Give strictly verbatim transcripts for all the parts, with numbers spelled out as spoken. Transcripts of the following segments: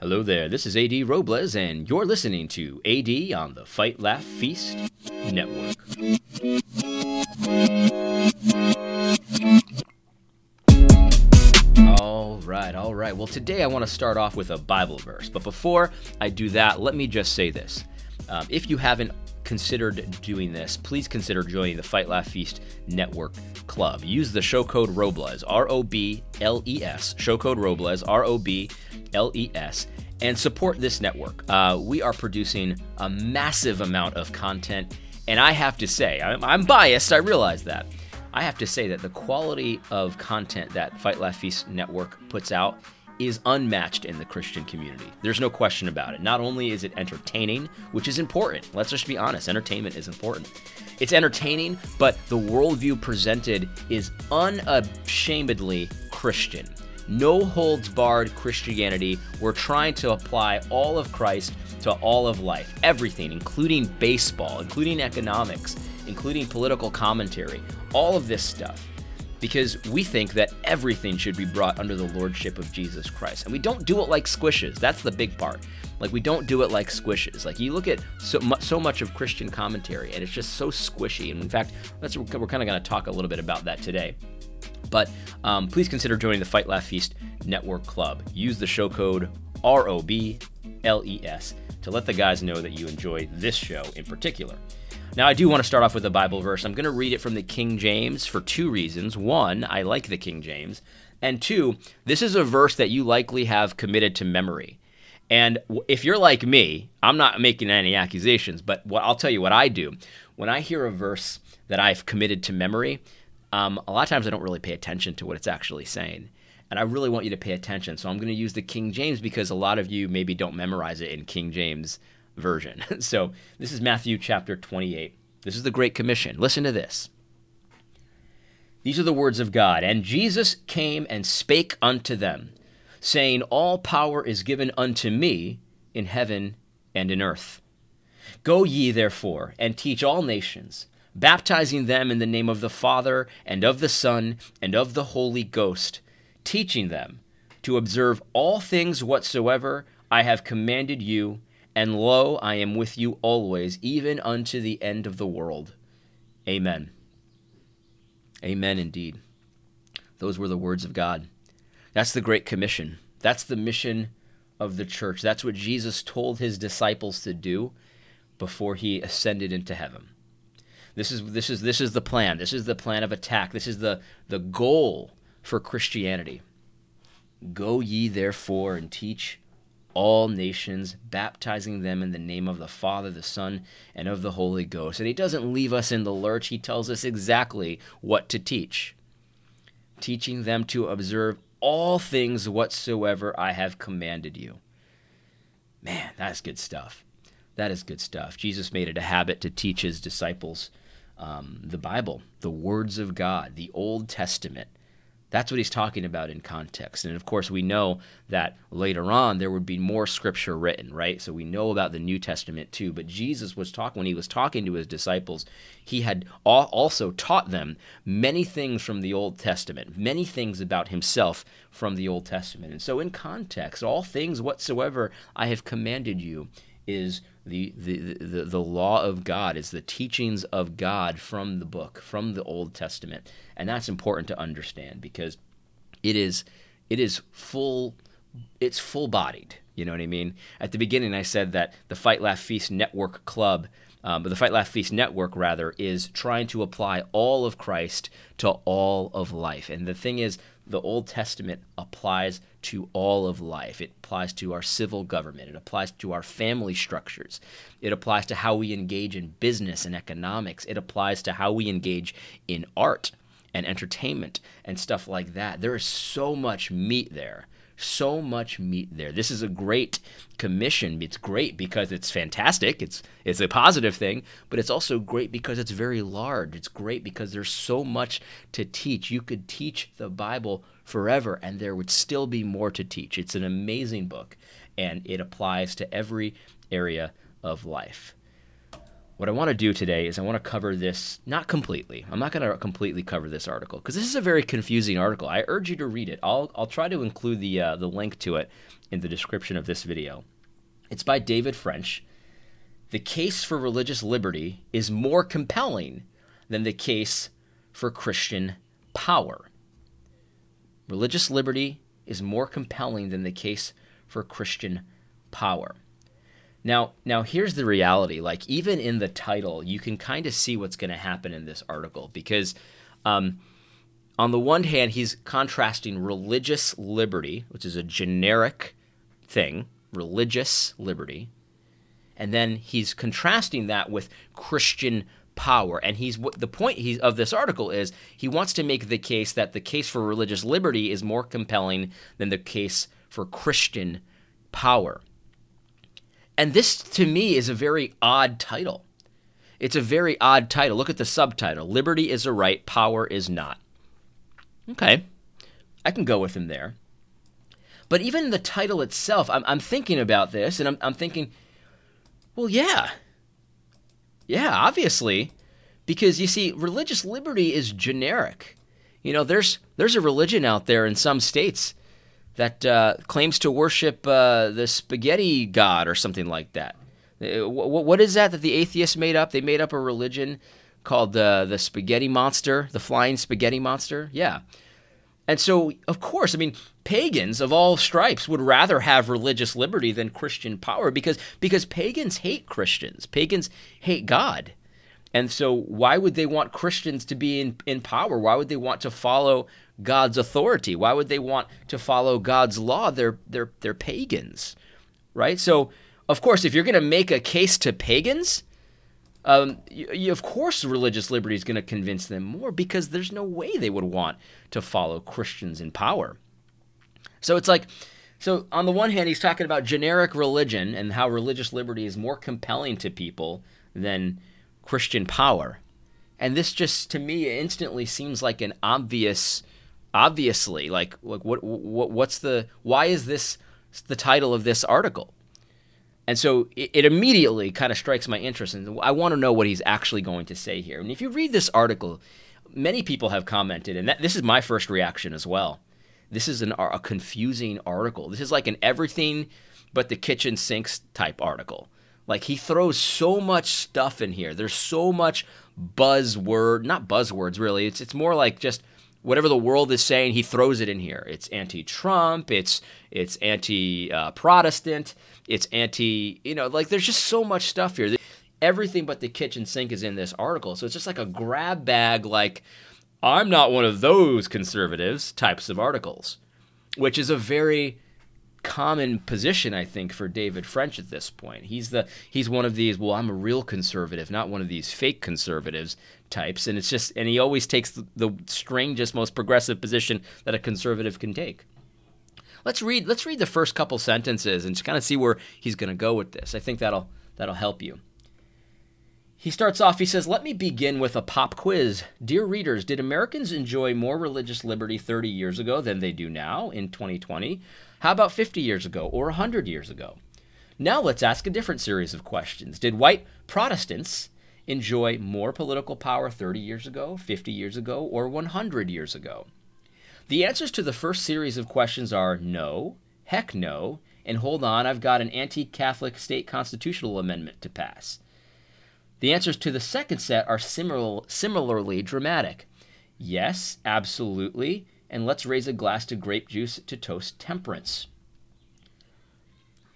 Hello there, this is A D Robles, and you're listening to A D on the Fight, Laugh, Feast Network. All right, all right. Well, today I want to start off with a Bible verse, but before I do that, let me just say this. Um, if you haven't considered doing this, please consider joining the Fight, Laugh, Feast Network Club. Use the show code Robles, R O B L E S, show code Robles, R O B L E S, and support this network. Uh, we are producing a massive amount of content, and I have to say, I'm, I'm biased, I realize that. I have to say that the quality of content that Fight, Laugh, Feast Network puts out is unmatched in the Christian community. There's no question about it. Not only is it entertaining, which is important. Let's just be honest, entertainment is important. It's entertaining, but the worldview presented is unashamedly Christian. No holds barred Christianity. We're trying to apply all of Christ to all of life, everything, including baseball, including economics, including political commentary, all of this stuff. Because we think that everything should be brought under the lordship of Jesus Christ. And we don't do it like squishes. That's the big part. Like, we don't do it like squishes. Like, you look at so much, so much of Christian commentary, and it's just so squishy. And in fact, that's, we're kind of going to talk a little bit about that today. But um, please consider joining the Fight, Laugh, Feast Network Club. Use the show code R O B L E S to let the guys know that you enjoy this show in particular. Now, I do want to start off with a Bible verse. I'm going to read it from the King James for two reasons. One, I like the King James. And two, this is a verse that you likely have committed to memory. And if you're like me, I'm not making any accusations, but what I'll tell you what I do. When I hear a verse that I've committed to memory, um, a lot of times I don't really pay attention to what it's actually saying. And I really want you to pay attention. So I'm going to use the King James because a lot of you maybe don't memorize it in King James version. So this is Matthew chapter twenty-eight. This is the Great Commission. Listen to this. These are the words of God. And Jesus came and spake unto them, saying, All power is given unto me in heaven and in earth. Go ye therefore and teach all nations, baptizing them in the name of the Father and of the Son and of the Holy Ghost, teaching them to observe all things whatsoever I have commanded you. And lo, I am with you always, even unto the end of the world. Amen. Amen indeed. Those were the words of God. That's the Great Commission. That's the mission of the church. That's what Jesus told his disciples to do before he ascended into heaven. This is this is this is the plan. This is the plan of attack. This is the, the goal for Christianity. Go ye therefore and teach all nations, baptizing them in the name of the Father, the Son, and of the Holy Ghost. And he doesn't leave us in the lurch. He tells us exactly what to teach. Teaching them to observe all things whatsoever I have commanded you. Man, that's good stuff. That is good stuff. Jesus made it a habit to teach his disciples um, the Bible, the words of God, the Old Testament. That's what he's talking about in context. And of course, we know that later on there would be more scripture written, right? So we know about the New Testament too. But Jesus was talking, when he was talking to his disciples, he had also taught them many things from the Old Testament, many things about himself from the Old Testament. And so in context, all things whatsoever I have commanded you is the the the, the law of God, is the teachings of God from the book, from the Old Testament. And that's important to understand because it is it is full it's full-bodied, you know what I mean? At the beginning I said that the Fight, Laugh, Feast Network Club, um, but the Fight, Laugh, Feast Network rather, is trying to apply all of Christ to all of life. And the thing is, the Old Testament applies to all of life. It applies to our civil government. It applies to our family structures. It applies to how we engage in business and economics. It applies to how we engage in art and entertainment and stuff like that. There is so much meat there. So much meat there. This is a great commission. It's great because it's fantastic. It's it's a positive thing, but it's also great because it's very large. It's great because there's so much to teach. You could teach the Bible forever, and there would still be more to teach. It's an amazing book, and it applies to every area of life. What I want to do today is I want to cover this, not completely. I'm not going to completely cover this article because this is a very confusing article. I urge you to read it. I'll I'll try to include the uh, the link to it in the description of this video. It's by David French. The case for religious liberty is more compelling than the case for Christian power. Religious liberty is more compelling than the case for Christian power. Now, now here's the reality. Like, even in the title, you can kind of see what's going to happen in this article because um, on the one hand, he's contrasting religious liberty, which is a generic thing, religious liberty, and then he's contrasting that with Christian power. And he's the point he's, of this article is he wants to make the case that the case for religious liberty is more compelling than the case for Christian power. And this, to me, is a very odd title. It's a very odd title. Look at the subtitle. Liberty is a right, power is not. Okay, I can go with him there. But even the title itself, I'm, I'm thinking about this, and I'm, I'm thinking, well, yeah. Yeah, obviously. Because, you see, religious liberty is generic. You know, there's there's a religion out there in some states that uh, claims to worship uh, the spaghetti god or something like that. What, what is that that the atheists made up? They made up a religion called uh, the spaghetti monster, the flying spaghetti monster. Yeah. And so, of course, I mean, pagans of all stripes would rather have religious liberty than Christian power because because pagans hate Christians. Pagans hate God. And so why would they want Christians to be in, in power? Why would they want to follow God's authority? Why would they want to follow God's law? They're, they're, they're pagans, right? So, of course, if you're going to make a case to pagans, um, you, you, of course religious liberty is going to convince them more because there's no way they would want to follow Christians in power. So it's like, so on the one hand, he's talking about generic religion and how religious liberty is more compelling to people than Christian power. And this just, to me, instantly seems like an obvious... Obviously, like, like what, what, what's the, why is this the title of this article? And so it, it immediately kind of strikes my interest, and I want to know what he's actually going to say here. And if you read this article, many people have commented, and that, this is my first reaction as well. This is an, a confusing article. This is like an everything but the kitchen sinks type article. Like, he throws so much stuff in here. There's so much buzzword, not buzzwords really. It's it's more like just whatever the world is saying, he throws it in here. It's anti-Trump, it's it's anti-Protestant, uh, it's anti, you know, like there's just so much stuff here. Everything but the kitchen sink is in this article. So it's just like a grab bag, like, I'm not one of those conservatives types of articles, which is a very common position, I think, for David French at this point. He's the he's one of these, well, I'm a real conservative, not one of these fake conservatives types, and it's just, and he always takes the, the strangest, most progressive position that a conservative can take. Let's read. Let's read the first couple sentences and just kind of see where he's going to go with this. I think that'll that'll help you. He starts off. He says, "Let me begin with a pop quiz, dear readers. Did Americans enjoy more religious liberty thirty years ago than they do now in twenty twenty? How about fifty years ago or one hundred years ago? Now let's ask a different series of questions. Did white Protestants enjoy more political power thirty years ago, fifty years ago, or one hundred years ago? The answers to the first series of questions are no, heck no, and hold on, I've got an anti-Catholic state constitutional amendment to pass. The answers to the second set are similar, similarly dramatic. Yes, absolutely, and let's raise a glass to grape juice to toast temperance.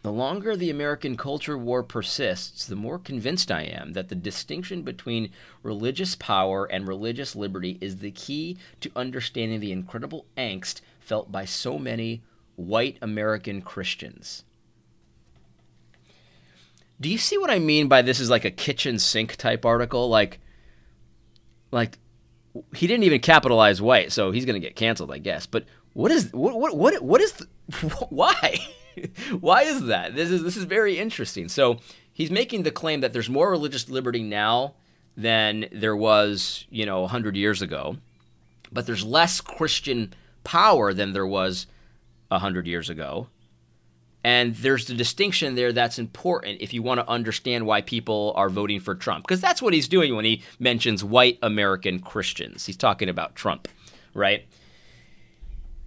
The longer the American culture war persists, the more convinced I am that the distinction between religious power and religious liberty is the key to understanding the incredible angst felt by so many white American Christians." Do you see what I mean by this is like a kitchen sink type article? Like, like he didn't even capitalize white, so he's going to get canceled, I guess. But what is what what what, what is the, why? Why is that? This is this is very interesting. So he's making the claim that there's more religious liberty now than there was, you know, one hundred years ago, but there's less Christian power than there was one hundred years ago. And there's the distinction there that's important if you want to understand why people are voting for Trump. Because that's what he's doing when he mentions white American Christians. He's talking about Trump, right?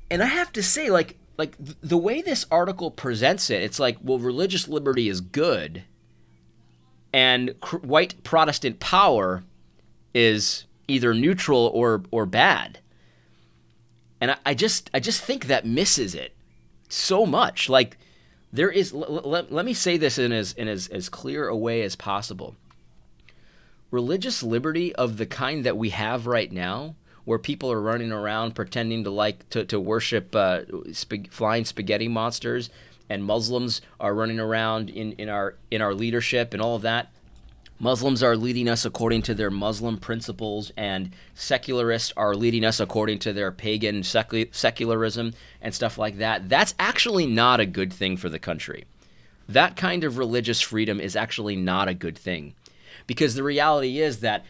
And I have to say, like, like the way this article presents it, it's like, well, religious liberty is good and cr- white Protestant power is either neutral or or bad. And I, I just I just think that misses it so much. Like, there is l- l- let me say this in as in as, as clear a way as possible. Religious liberty of the kind that we have right now, where people are running around pretending to like to, to worship uh, sp- flying spaghetti monsters, and Muslims are running around in, in our in our leadership and all of that. Muslims are leading us according to their Muslim principles, and secularists are leading us according to their pagan secu- secularism and stuff like that. That's actually not a good thing for the country. That kind of religious freedom is actually not a good thing, because the reality is that,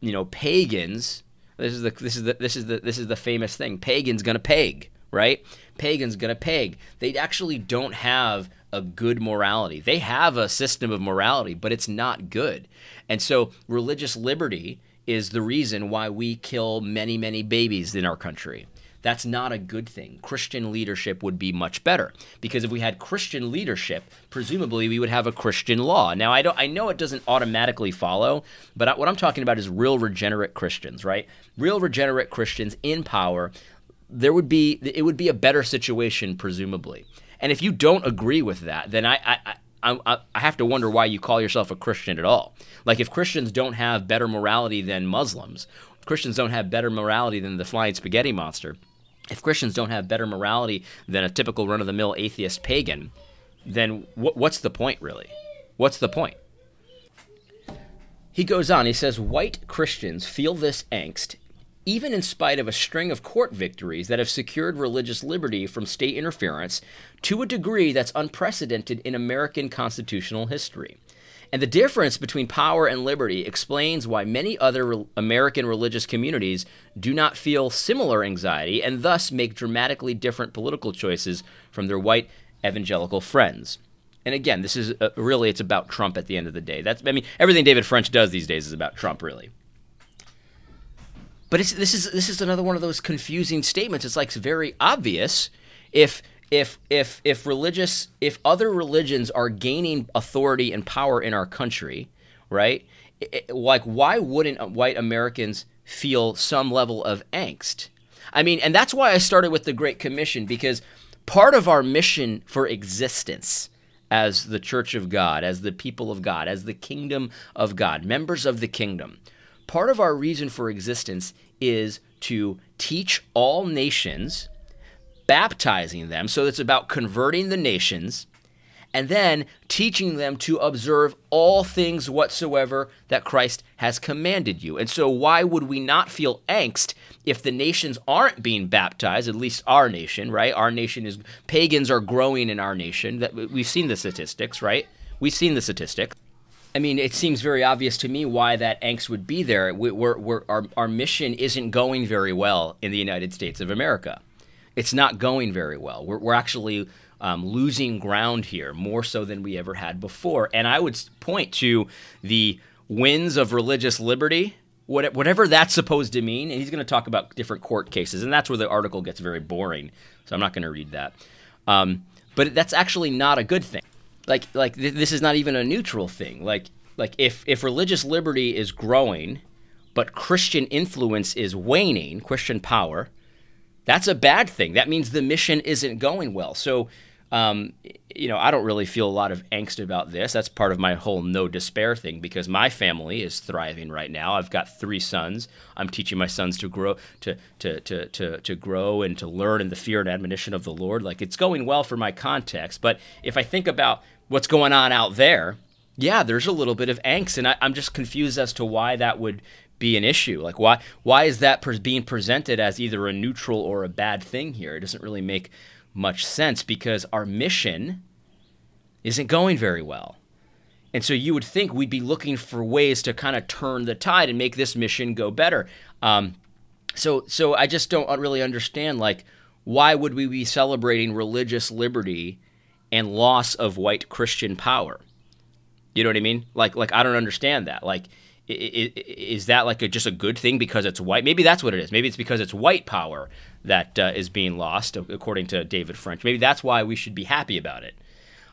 you know, pagans. This is the this is the this is the this is the famous thing. Pagans gonna peg, right? Pagans gonna peg. They actually don't have a good morality. They have a system of morality, but it's not good. And so religious liberty is the reason why we kill many, many babies in our country. That's not a good thing. Christian leadership would be much better, because if we had Christian leadership, presumably we would have a Christian law. Now, I don't, I know it doesn't automatically follow, but I, what I'm talking about is real regenerate Christians, right? Real regenerate Christians in power. There would be, it would be a better situation, presumably. And if you don't agree with that, then I, I, I, I have to wonder why you call yourself a Christian at all. Like, if Christians don't have better morality than Muslims, Christians don't have better morality than the flying spaghetti monster, if Christians don't have better morality than a typical run-of-the-mill atheist pagan, then wh- what's the point, really? What's the point? He goes on. He says, white Christians feel this angst even in spite of a string of court victories that have secured religious liberty from state interference to a degree that's unprecedented in American constitutional history. And the difference between power and liberty explains why many other re- American religious communities do not feel similar anxiety and thus make dramatically different political choices from their white evangelical friends. And again, this is uh, really, it's about Trump at the end of the day. That's, I mean, everything David French does these days is about Trump, really. But it's, this is this is another one of those confusing statements. It's like very obvious if if if if religious if other religions are gaining authority and power in our country, right? It, it, like, why wouldn't white Americans feel some level of angst? I mean, and that's why I started with the Great Commission, because part of our mission for existence as the Church of God, as the people of God, as the kingdom of God, members of the kingdom. Part of our reason for existence is to teach all nations, baptizing them, so it's about converting the nations, and then teaching them to observe all things whatsoever that Christ has commanded you. And so why would we not feel angst if the nations aren't being baptized, at least our nation, right? Our nation is, pagans are growing in our nation. That we've seen the statistics, right? We've seen the statistics. I mean, it seems very obvious to me why that angst would be there. We, we're, we're, our, our mission isn't going very well in the United States of America. It's not going very well. We're, we're actually um, losing ground here more so than we ever had before. And I would point to the winds of religious liberty, what, whatever that's supposed to mean. And he's going to talk about different court cases, and that's where the article gets very boring. So I'm not going to read that. Um, but that's actually not a good thing. Like, like th- this is not even a neutral thing. Like, like if, if religious liberty is growing, but Christian influence is waning, Christian power, that's a bad thing. That means the mission isn't going well. So, um, you know, I don't really feel a lot of angst about this. That's part of my whole no despair thing, because my family is thriving right now. I've got three sons. I'm teaching my sons to grow, to to to to to grow and to learn in the fear and admonition of the Lord. Like, it's going well for my context, but if I think about what's going on out there, yeah, there's a little bit of angst, and I, I'm just confused as to why that would be an issue. Like, why why is that pre- being presented as either a neutral or a bad thing here? It doesn't really make much sense, because our mission isn't going very well. And so you would think we'd be looking for ways to kind of turn the tide and make this mission go better. Um, so so I just don't really understand, like, why would we be celebrating religious liberty and loss of white Christian power. You know what I mean? Like, like I don't understand that. Like, is that like a, just a good thing because it's white? Maybe that's what it is. Maybe it's because it's white power that uh, is being lost, according to David French. Maybe that's why we should be happy about it.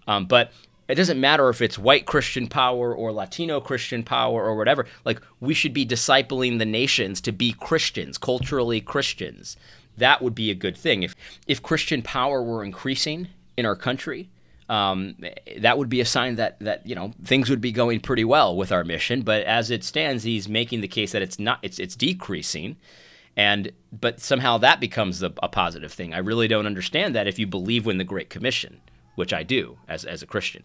Um, but it doesn't matter if it's white Christian power or Latino Christian power or whatever. Like, we should be discipling the nations to be Christians, culturally Christians. That would be a good thing. If if Christian power were increasing in our country, um, that would be a sign that, that, you know, things would be going pretty well with our mission. But as it stands, he's making the case that it's not, it's it's decreasing. And but somehow that becomes the, a positive thing. I really don't understand that if you believe in the Great Commission, which I do as as a Christian.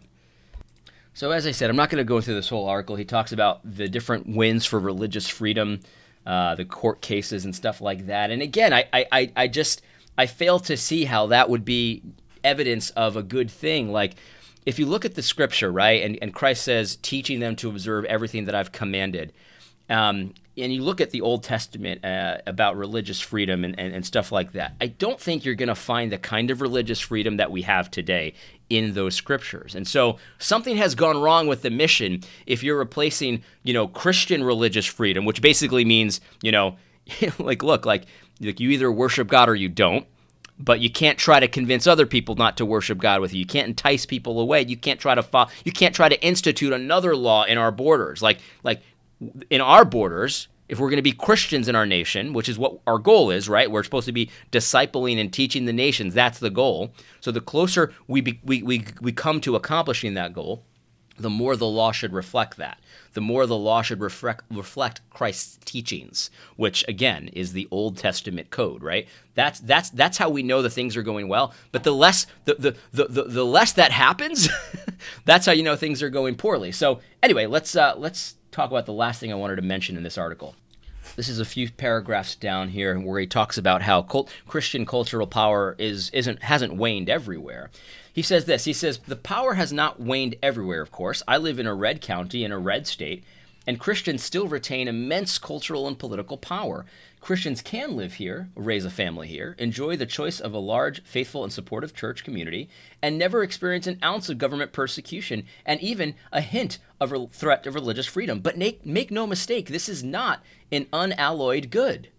So as I said, I'm not going to go through this whole article. He talks about the different wins for religious freedom, Uh, the court cases and stuff like that. And again, I, I, I just, I fail to see how that would be evidence of a good thing. Like, if you look at the scripture, right, and, and Christ says, teaching them to observe everything that I've commanded. Um, and you look at the Old Testament uh, about religious freedom and, and, and stuff like that. I don't think you're going to find the kind of religious freedom that we have today in those scriptures. And so something has gone wrong with the mission if you're replacing, you know, Christian religious freedom, which basically means, you know, like, look, like, like you either worship God or you don't, but you can't try to convince other people not to worship God with you. You can't entice people away. You can't try to follow, you can't try to institute another law in our borders. Like, like in our borders, if we're going to be Christians in our nation, which is what our goal is, right? We're supposed to be discipling and teaching the nations. That's the goal. So the closer we be, we, we we come to accomplishing that goal, the more the law should reflect that. The more the law should reflect, reflect Christ's teachings, which again is the Old Testament code, right? That's that's that's how we know the things are going well. But the less the the the, the, the less that happens, that's how you know things are going poorly. So anyway, let's uh, let's. talk about the last thing I wanted to mention in this article. This is a few paragraphs down here where he talks about how cult, Christian cultural power is isn't hasn't waned everywhere. He says this. He says, the power has not waned everywhere, of course. I live in a red county in a red state, and Christians still retain immense cultural and political power. Christians can live here, raise a family here, enjoy the choice of a large, faithful, and supportive church community, and never experience an ounce of government persecution and even a hint of re- threat of religious freedom. But make, make no mistake, this is not an unalloyed good.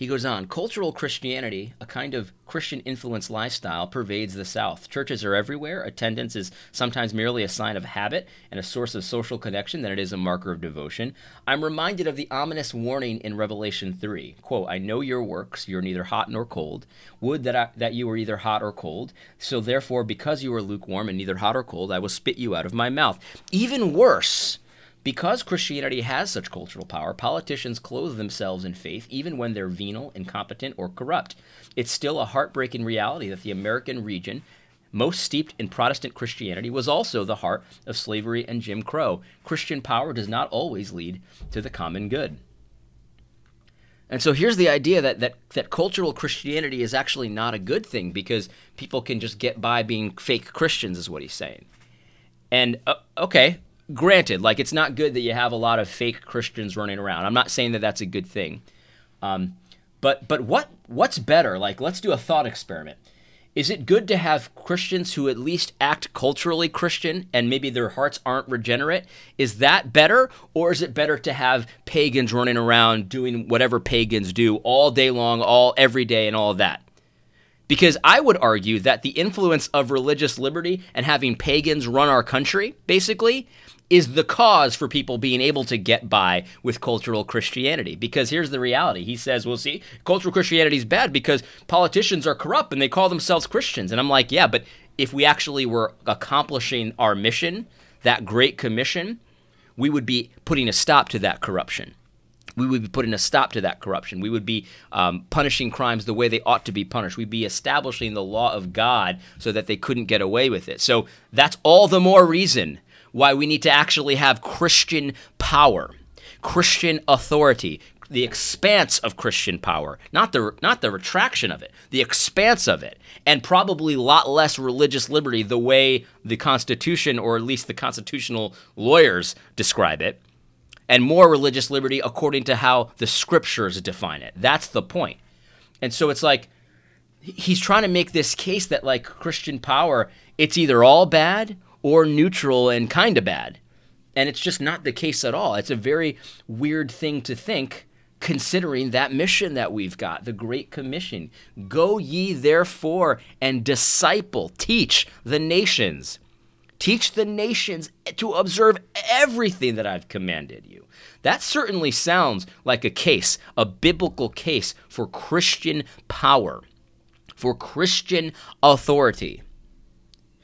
He goes on, cultural Christianity, a kind of Christian-influenced lifestyle, pervades the South. Churches are everywhere. Attendance is sometimes merely a sign of habit and a source of social connection than it is a marker of devotion. I'm reminded of the ominous warning in Revelation three. Quote, I know your works. You're neither hot nor cold. Would that I, that you were either hot or cold. So therefore, because you are lukewarm and neither hot or cold, I will spit you out of my mouth. Even worse, because Christianity has such cultural power, politicians clothe themselves in faith even when they're venal, incompetent, or corrupt. It's still a heartbreaking reality that the American region, most steeped in Protestant Christianity, was also the heart of slavery and Jim Crow. Christian power does not always lead to the common good. And so here's the idea that, that, that cultural Christianity is actually not a good thing because people can just get by being fake Christians, is what he's saying. And, uh, okay... Granted, like, it's not good that you have a lot of fake Christians running around. I'm not saying that that's a good thing. Um, but but what what's better? Like, let's do a thought experiment. Is it good to have Christians who at least act culturally Christian and maybe their hearts aren't regenerate? Is that better? Or is it better to have pagans running around doing whatever pagans do all day long, all every day and all of that? Because I would argue that the influence of religious liberty and having pagans run our country, basically, is the cause for people being able to get by with cultural Christianity. Because here's the reality. He says, well, see, cultural Christianity is bad because politicians are corrupt and they call themselves Christians. And I'm like, yeah, but if we actually were accomplishing our mission, that Great Commission, we would be putting a stop to that corruption. We would be putting a stop to that corruption. We would be um, punishing crimes the way they ought to be punished. We'd be establishing the law of God so that they couldn't get away with it. So that's all the more reason why we need to actually have Christian power, Christian authority, the expanse of Christian power, not the not the retraction of it, the expanse of it, and probably a lot less religious liberty the way the Constitution, or at least the constitutional lawyers, describe it. And more religious liberty according to how the scriptures define it. That's the point. And so it's like, he's trying to make this case that, like Christian power, it's either all bad or neutral and kind of bad. And it's just not the case at all. It's a very weird thing to think, considering that mission that we've got, the Great Commission. Go ye therefore and disciple, teach the nations. Teach the nations to observe everything that I've commanded you. That certainly sounds like a case, a biblical case for Christian power, for Christian authority,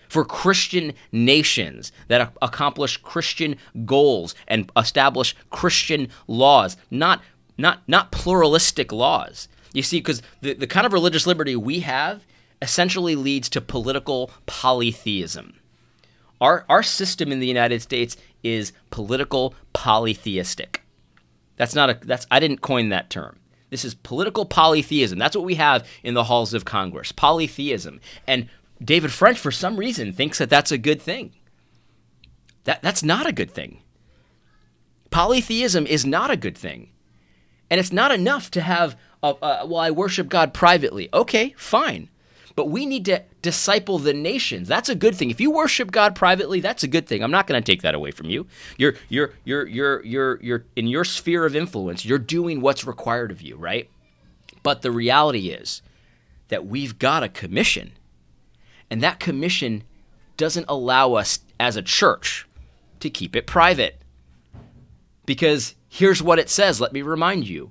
for Christian nations that accomplish Christian goals and establish Christian laws, not not not pluralistic laws. You see, because the, the kind of religious liberty we have essentially leads to political polytheism. Our our system in the United States is political polytheistic. That's not a that's I didn't coin that term. This is political polytheism. That's what we have in the halls of Congress, polytheism. And David French, for some reason, thinks that that's a good thing. That that's not a good thing. Polytheism is not a good thing. And it's not enough to have, a, a, well, I worship God privately. Okay, fine. But we need to disciple the nations. That's a good thing. If you worship God privately, that's a good thing. I'm not going to take that away from you. You're, you're, you're, you're, you're, you're in your sphere of influence. You're doing what's required of you, right? But the reality is that we've got a commission, and that commission doesn't allow us as a church to keep it private. Because here's what it says. Let me remind you.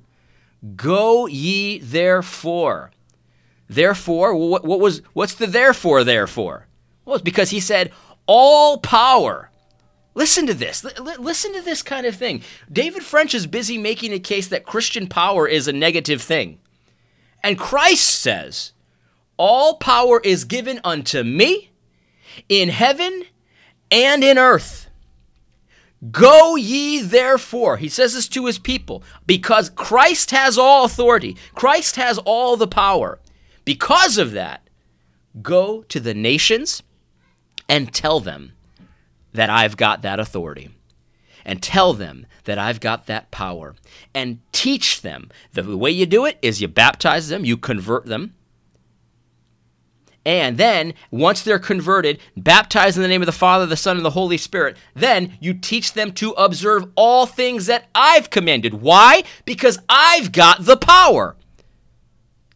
Go ye therefore. Therefore, what, what was what's the therefore therefore? Well, it's because he said all power. Listen to this. L- listen to this kind of thing. David French is busy making a case that Christian power is a negative thing. And Christ says, all power is given unto me in heaven and in earth. Go ye therefore. He says this to his people because Christ has all authority. Christ has all the power. Because of that, go to the nations and tell them that I've got that authority, and tell them that I've got that power, and teach them. The way you do it is you baptize them, you convert them, and then once they're converted, baptized in the name of the Father, the Son, and the Holy Spirit, then you teach them to observe all things that I've commanded. Why? Because I've got the power.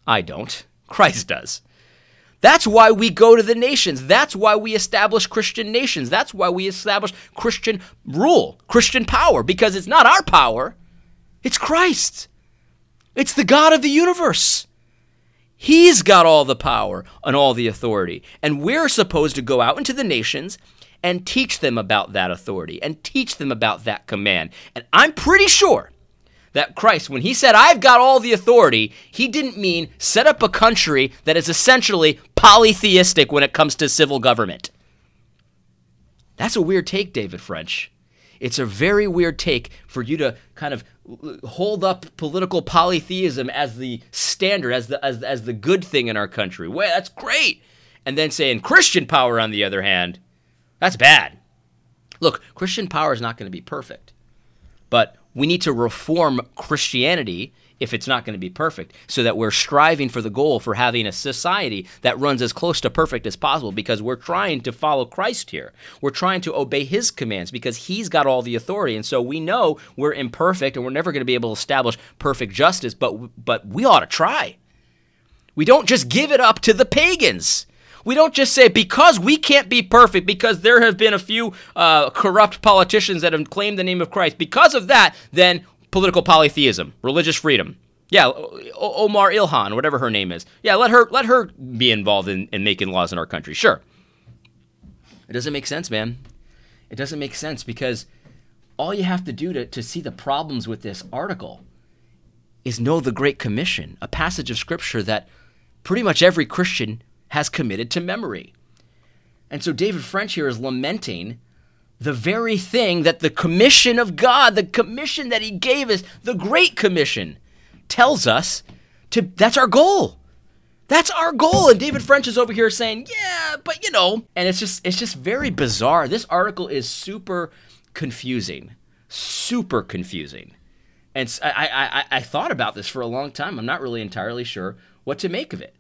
I don't. Christ does. That's why we go to the nations. That's why we establish Christian nations. That's why we establish Christian rule, Christian power, because it's not our power. It's Christ. It's the God of the universe. He's got all the power and all the authority. And we're supposed to go out into the nations and teach them about that authority and teach them about that command. And I'm pretty sure that Christ, when he said, I've got all the authority, he didn't mean set up a country that is essentially polytheistic when it comes to civil government. That's a weird take, David French. It's a very weird take for you to kind of hold up political polytheism as the standard, as the as, as the good thing in our country. Well, that's great. And then saying Christian power, on the other hand, that's bad. Look, Christian power is not going to be perfect, but we need to reform Christianity if it's not going to be perfect, so that we're striving for the goal for having a society that runs as close to perfect as possible, because we're trying to follow Christ here. We're trying to obey his commands because he's got all the authority. And so we know we're imperfect and we're never going to be able to establish perfect justice, but but we ought to try. We don't just give it up to the pagans. We don't just say, because we can't be perfect, because there have been a few uh, corrupt politicians that have claimed the name of Christ, because of that, then political polytheism, religious freedom. Yeah, o- Omar Ilhan, whatever her name is. Yeah, let her let her be involved in, in making laws in our country. Sure. It doesn't make sense, man. It doesn't make sense, because all you have to do to, to see the problems with this article is know the Great Commission, a passage of Scripture that pretty much every Christian has committed to memory. And so David French here is lamenting the very thing that the commission of God, the commission that he gave us, the Great Commission, tells us to, that's our goal. That's our goal. And David French is over here saying, yeah, but you know, and it's just, it's just very bizarre. This article is super confusing, super confusing. And I, I, I, I thought about this for a long time. I'm not really entirely sure what to make of it.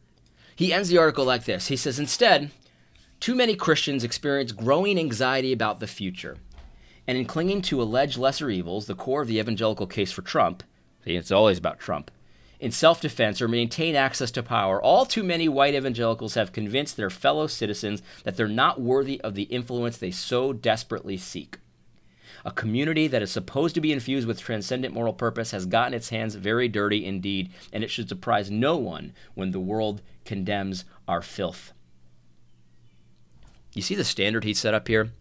He ends the article like this. He says, instead, too many Christians experience growing anxiety about the future. And in clinging to alleged lesser evils, the core of the evangelical case for Trump, see, it's always about Trump, in self-defense or maintain access to power, all too many white evangelicals have convinced their fellow citizens that they're not worthy of the influence they so desperately seek. A community that is supposed to be infused with transcendent moral purpose has gotten its hands very dirty indeed, and it should surprise no one when the world condemns our filth. You see the standard he set up here?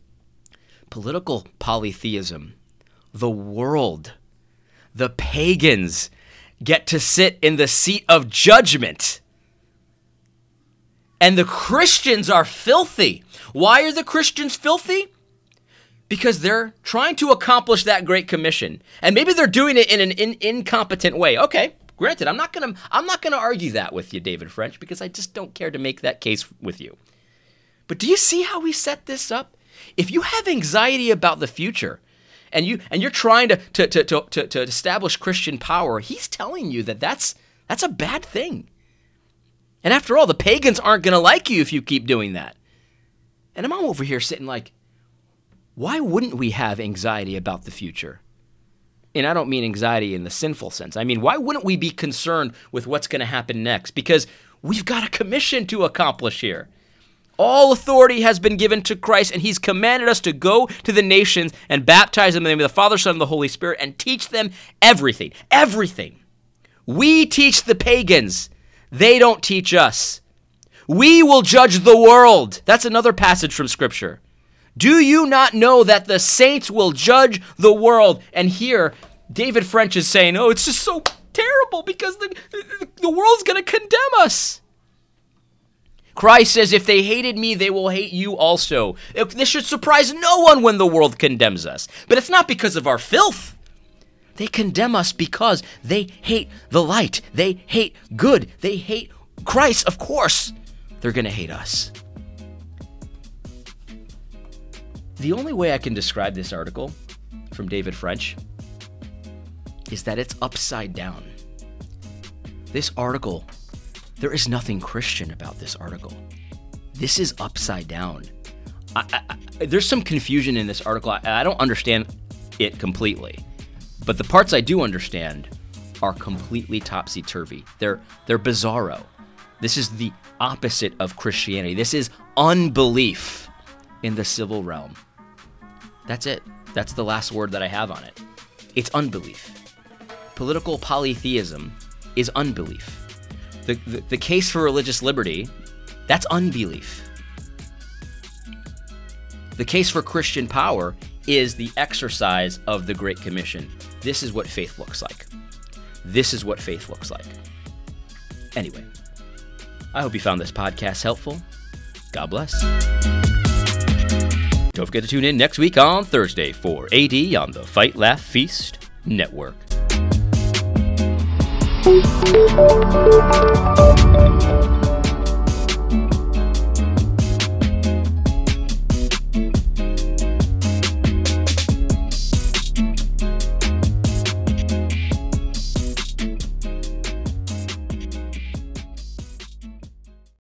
Political polytheism, the world, the pagans get to sit in the seat of judgment. And the Christians are filthy. Why are the Christians filthy? Because they're trying to accomplish that Great Commission. And maybe they're doing it in an in- incompetent way. Okay, granted, I'm not gonna I'm not gonna argue that with you, David French, because I just don't care to make that case with you. But do you see how we set this up? If you have anxiety about the future and, you, and you're trying to, to, to, to, to establish Christian power, he's telling you that that's, that's a bad thing. And after all, the pagans aren't going to like you if you keep doing that. And I'm over here sitting like, why wouldn't we have anxiety about the future? And I don't mean anxiety in the sinful sense. I mean, why wouldn't we be concerned with what's going to happen next? Because we've got a commission to accomplish here. All authority has been given to Christ, and he's commanded us to go to the nations and baptize them in the name of the Father, Son, and the Holy Spirit, and teach them everything, everything. We teach the pagans. They don't teach us. We will judge the world. That's another passage from Scripture. Do you not know that the saints will judge the world? And here, David French is saying, oh, it's just so terrible because the, the world's going to condemn us. Christ says, if they hated me, they will hate you also. This should surprise no one when the world condemns us. But it's not because of our filth. They condemn us because they hate the light. They hate good. They hate Christ, of course. They're going to hate us. The only way I can describe this article from David French is that it's upside down. This article... There is nothing Christian about this article. This is upside down. I, I, I, there's some confusion in this article. I, I don't understand it completely. But the parts I do understand are completely topsy-turvy. They're they're bizarro. This is the opposite of Christianity. This is unbelief in the civil realm. That's it. That's the last word that I have on it. It's unbelief. Political polytheism is unbelief. The, the the case for religious liberty, that's unbelief. The case for Christian power is the exercise of the Great Commission. This is what faith looks like. This is what faith looks like. Anyway, I hope you found this podcast helpful. God bless. Don't forget to tune in next week on Thursday for A D on the Fight, Laugh, Feast Network. Thank you.